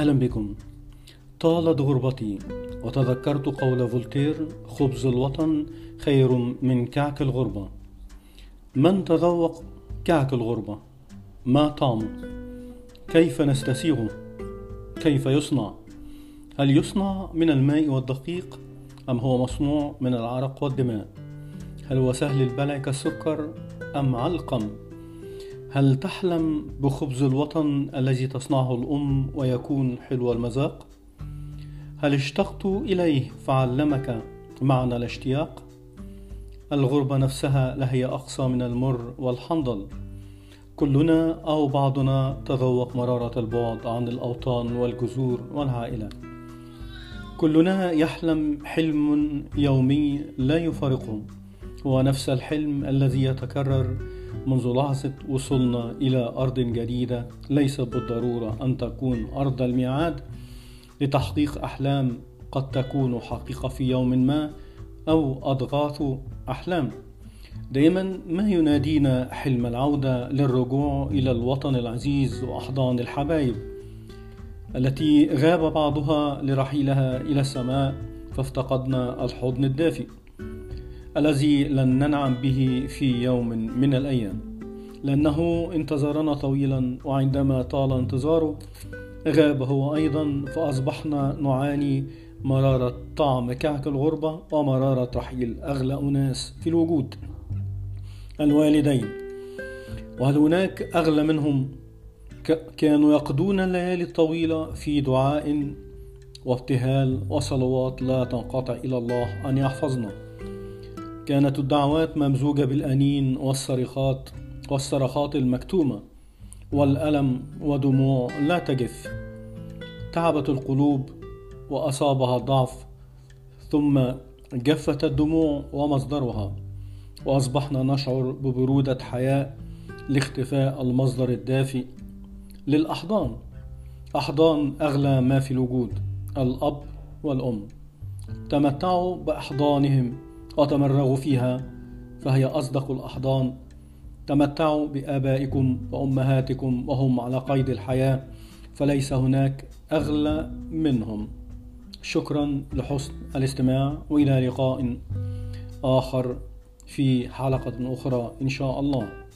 أهلا بكم. طالت غربتي وتذكرت قول فولتير: خبز الوطن خير من كعك الغربة. من تذوق كعك الغربة؟ ما طعمه؟ كيف نستسيغه؟ كيف يصنع؟ هل يصنع من الماء والدقيق أم هو مصنوع من العرق والدماء؟ هل هو سهل البلع كالسكر أم علقم؟ هل تحلم بخبز الوطن الذي تصنعه الأم ويكون حلو المذاق؟ هل اشتقت إليه فعلمك معنى الاشتياق؟ الغربة نفسها لهي أقصى من المر والحنظل. كلنا أو بعضنا تذوق مرارة البعد عن الأوطان والجذور والعائلة. كلنا يحلم حلم يومي لا يفارقه، هو نفس الحلم الذي يتكرر منذ لحظة وصلنا إلى أرض جديدة، ليس بالضرورة أن تكون أرض الميعاد لتحقيق أحلام، قد تكون حقيقة في يوم ما أو أضغاث أحلام. دائما ما ينادينا حلم العودة للرجوع إلى الوطن العزيز وأحضان الحبايب التي غاب بعضها لرحيلها إلى السماء، فافتقدنا الحضن الدافئ الذي لن ننعم به في يوم من الأيام، لأنه انتظرنا طويلا، وعندما طال انتظاره غاب هو أيضا، فأصبحنا نعاني مرارة طعم كعك الغربة ومرارة رحيل أغلى أناس في الوجود: الوالدين. وهل هناك أغلى منهم؟ كانوا يقضون الليالي الطويلة في دعاء وابتهال وصلوات لا تنقطع إلى الله أن يحفظنا. كانت الدعوات ممزوجة بالأنين والصرخات المكتومة والألم ودموع لا تجف. تعبت القلوب وأصابها الضعف، ثم جفت الدموع ومصدرها، وأصبحنا نشعر ببرودة حياة لاختفاء المصدر الدافئ للأحضان، أحضان أغلى ما في الوجود: الأب والأم. تمتعوا بأحضانهم وتمرغوا فيها، فهي أصدق الأحضان. تمتعوا بآبائكم وأمهاتكم وهم على قيد الحياة، فليس هناك أغلى منهم. شكرا لحسن الاستماع، وإلى لقاء آخر في حلقة أخرى إن شاء الله.